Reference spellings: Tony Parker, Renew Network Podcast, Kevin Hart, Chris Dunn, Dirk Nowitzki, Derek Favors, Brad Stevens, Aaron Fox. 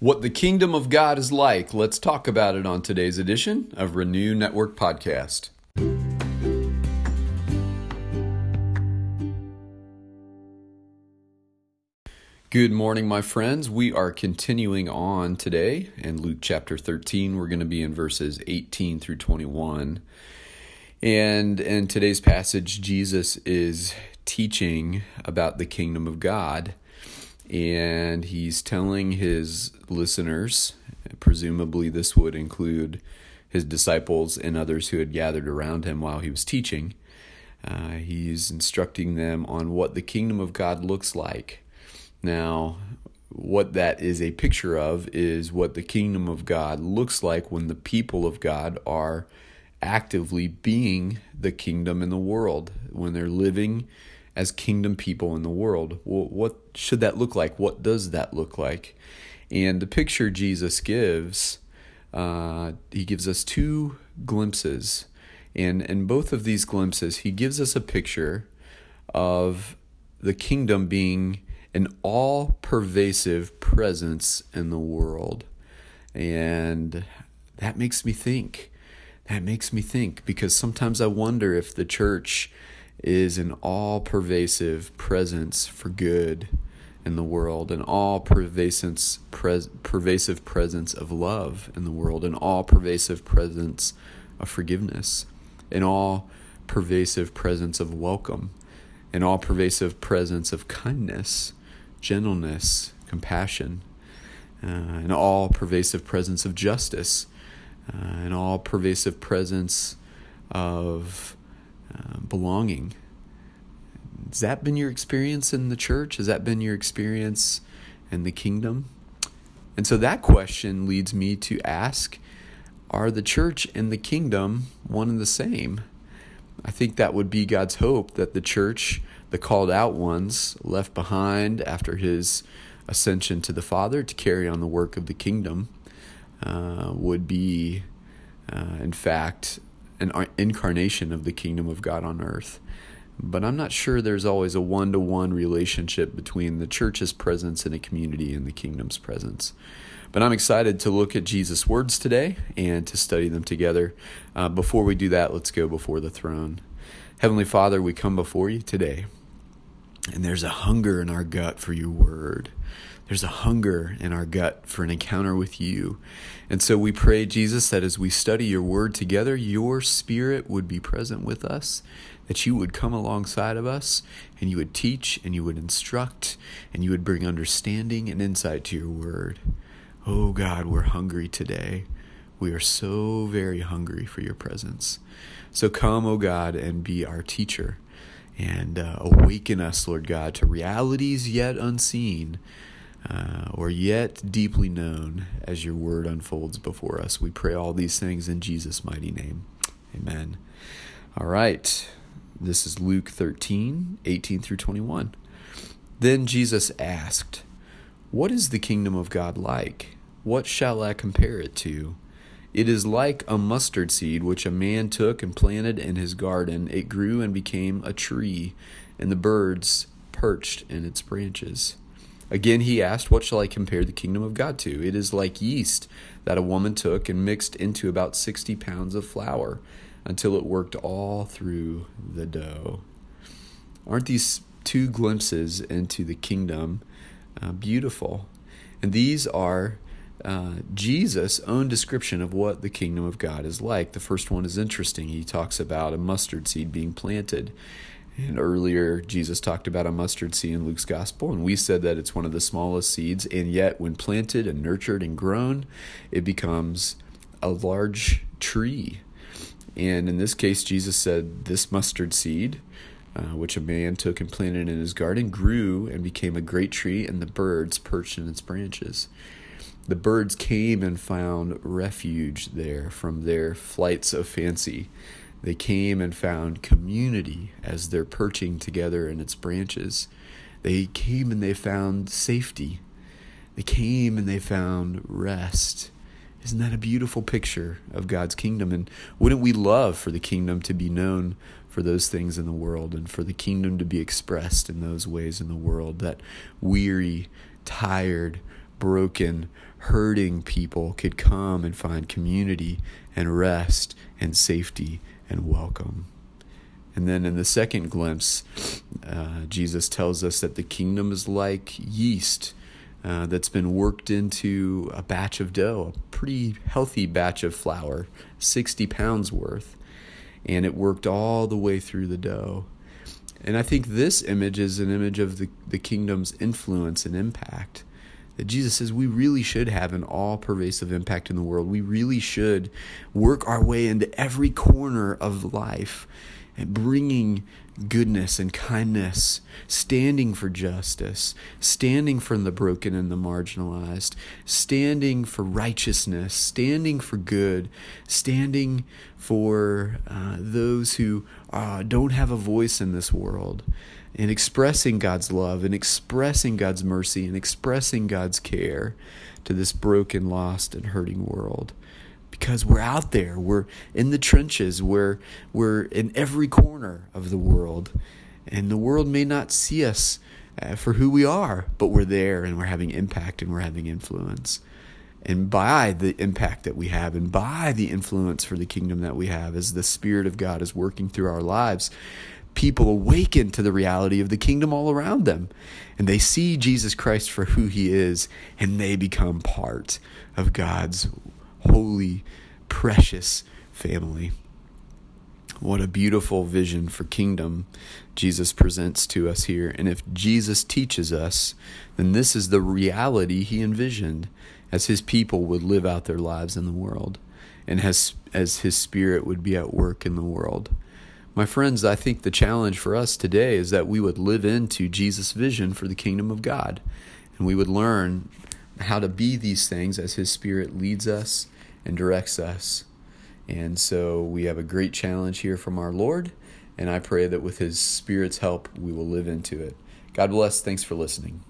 What the kingdom of God is like, let's talk about it on today's edition of Renew Network Podcast. Good morning, my friends. We are continuing on today in Luke chapter 13. We're going to be in verses 18 through 21. And in today's passage, Jesus is teaching about the kingdom of God. And he's telling his listeners, presumably this would include his disciples and others who had gathered around him while he was teaching. He's instructing them on what the kingdom of God looks like. Now, what that is a picture of is what the kingdom of God looks like when the people of God are actively being the kingdom in the world, when they're living as kingdom people in the world. Well, what should that look like? What does that look like? And the picture Jesus gives, he gives us two glimpses. And in both of these glimpses, he gives us a picture of the kingdom being an all-pervasive presence in the world. And that makes me think. That makes me think, because sometimes I wonder if the church is an all-pervasive presence for good in the world, an all-pervasive presence of love in the world, an all-pervasive presence of forgiveness, an all-pervasive presence of welcome, an all-pervasive presence of kindness, gentleness, compassion, an all-pervasive presence of justice, an all-pervasive presence of belonging. Has that been your experience in the church? Has that been your experience in the kingdom? And so that question leads me to ask, are the church and the kingdom one and the same? I think that would be God's hope, that the church, the called out ones left behind after his ascension to the Father to carry on the work of the kingdom, would be, in fact, an incarnation of the kingdom of God on earth. But I'm not sure there's always a one-to-one relationship between the church's presence in a community and the kingdom's presence. But I'm excited to look at Jesus' words today and to study them together. Before we do that, let's go before the throne. Heavenly Father, we come before you today, and there's a hunger in our gut for your word. There's a hunger in our gut for an encounter with you. And so we pray, Jesus, that as we study your word together, your spirit would be present with us, that you would come alongside of us, and you would teach, and you would instruct, and you would bring understanding and insight to your word. Oh God, we're hungry today. We are so very hungry for your presence. So come, oh God, and be our teacher, and awaken us, Lord God, to realities yet unseen, or yet deeply known as your word unfolds before us. We pray all these things in Jesus' mighty name. Amen. All right. This is Luke 13, 18 through 21. Then Jesus asked, "What is the kingdom of God like? What shall I compare it to? It is like a mustard seed which a man took and planted in his garden. It grew and became a tree, and the birds perched in its branches." Again, he asked, "What shall I compare the kingdom of God to? It is like yeast that a woman took and mixed into about 60 pounds of flour until it worked all through the dough." Aren't these two glimpses into the kingdom beautiful? And these are Jesus' own description of what the kingdom of God is like. The first one is interesting. He talks about a mustard seed being planted. And earlier, Jesus talked about a mustard seed in Luke's gospel, and we said that it's one of the smallest seeds, and yet when planted and nurtured and grown, it becomes a large tree. And in this case, Jesus said this mustard seed, which a man took and planted in his garden, grew and became a great tree, and the birds perched in its branches. The birds came and found refuge there from their flights of fancy. They came and found community as they're perching together in its branches. They came and they found safety. They came and they found rest. Isn't that a beautiful picture of God's kingdom? And wouldn't we love for the kingdom to be known for those things in the world, and for the kingdom to be expressed in those ways in the world, that weary, tired, broken, hurting people could come and find community and rest and safety and welcome. And then in the second glimpse, Jesus tells us that the kingdom is like yeast that's been worked into a batch of dough, a pretty healthy batch of flour, 60 pounds worth, and it worked all the way through the dough. And I think this image is an image of the kingdom's influence and impact. That Jesus says we really should have an all-pervasive impact in the world. We really should work our way into every corner of life and bringing goodness and kindness, standing for justice, standing for the broken and the marginalized, standing for righteousness, standing for good, standing for those who don't have a voice in this world, and expressing God's love and expressing God's mercy and expressing God's care to this broken, lost, and hurting world. Because we're out there, we're in the trenches, we're in every corner of the world. And the world may not see us for who we are, but we're there and we're having impact and we're having influence. And by the impact that we have and by the influence for the kingdom that we have, as the Spirit of God is working through our lives, people awaken to the reality of the kingdom all around them. And they see Jesus Christ for who he is, and they become part of God's holy, precious family. What a beautiful vision for kingdom Jesus presents to us here. And if Jesus teaches us, then this is the reality he envisioned as his people would live out their lives in the world and as his Spirit would be at work in the world. My friends, I think the challenge for us today is that we would live into Jesus' vision for the kingdom of God, and we would learn how to be these things as his Spirit leads us and directs us. And so we have a great challenge here from our Lord, and I pray that with his Spirit's help, we will live into it. God bless. Thanks for listening.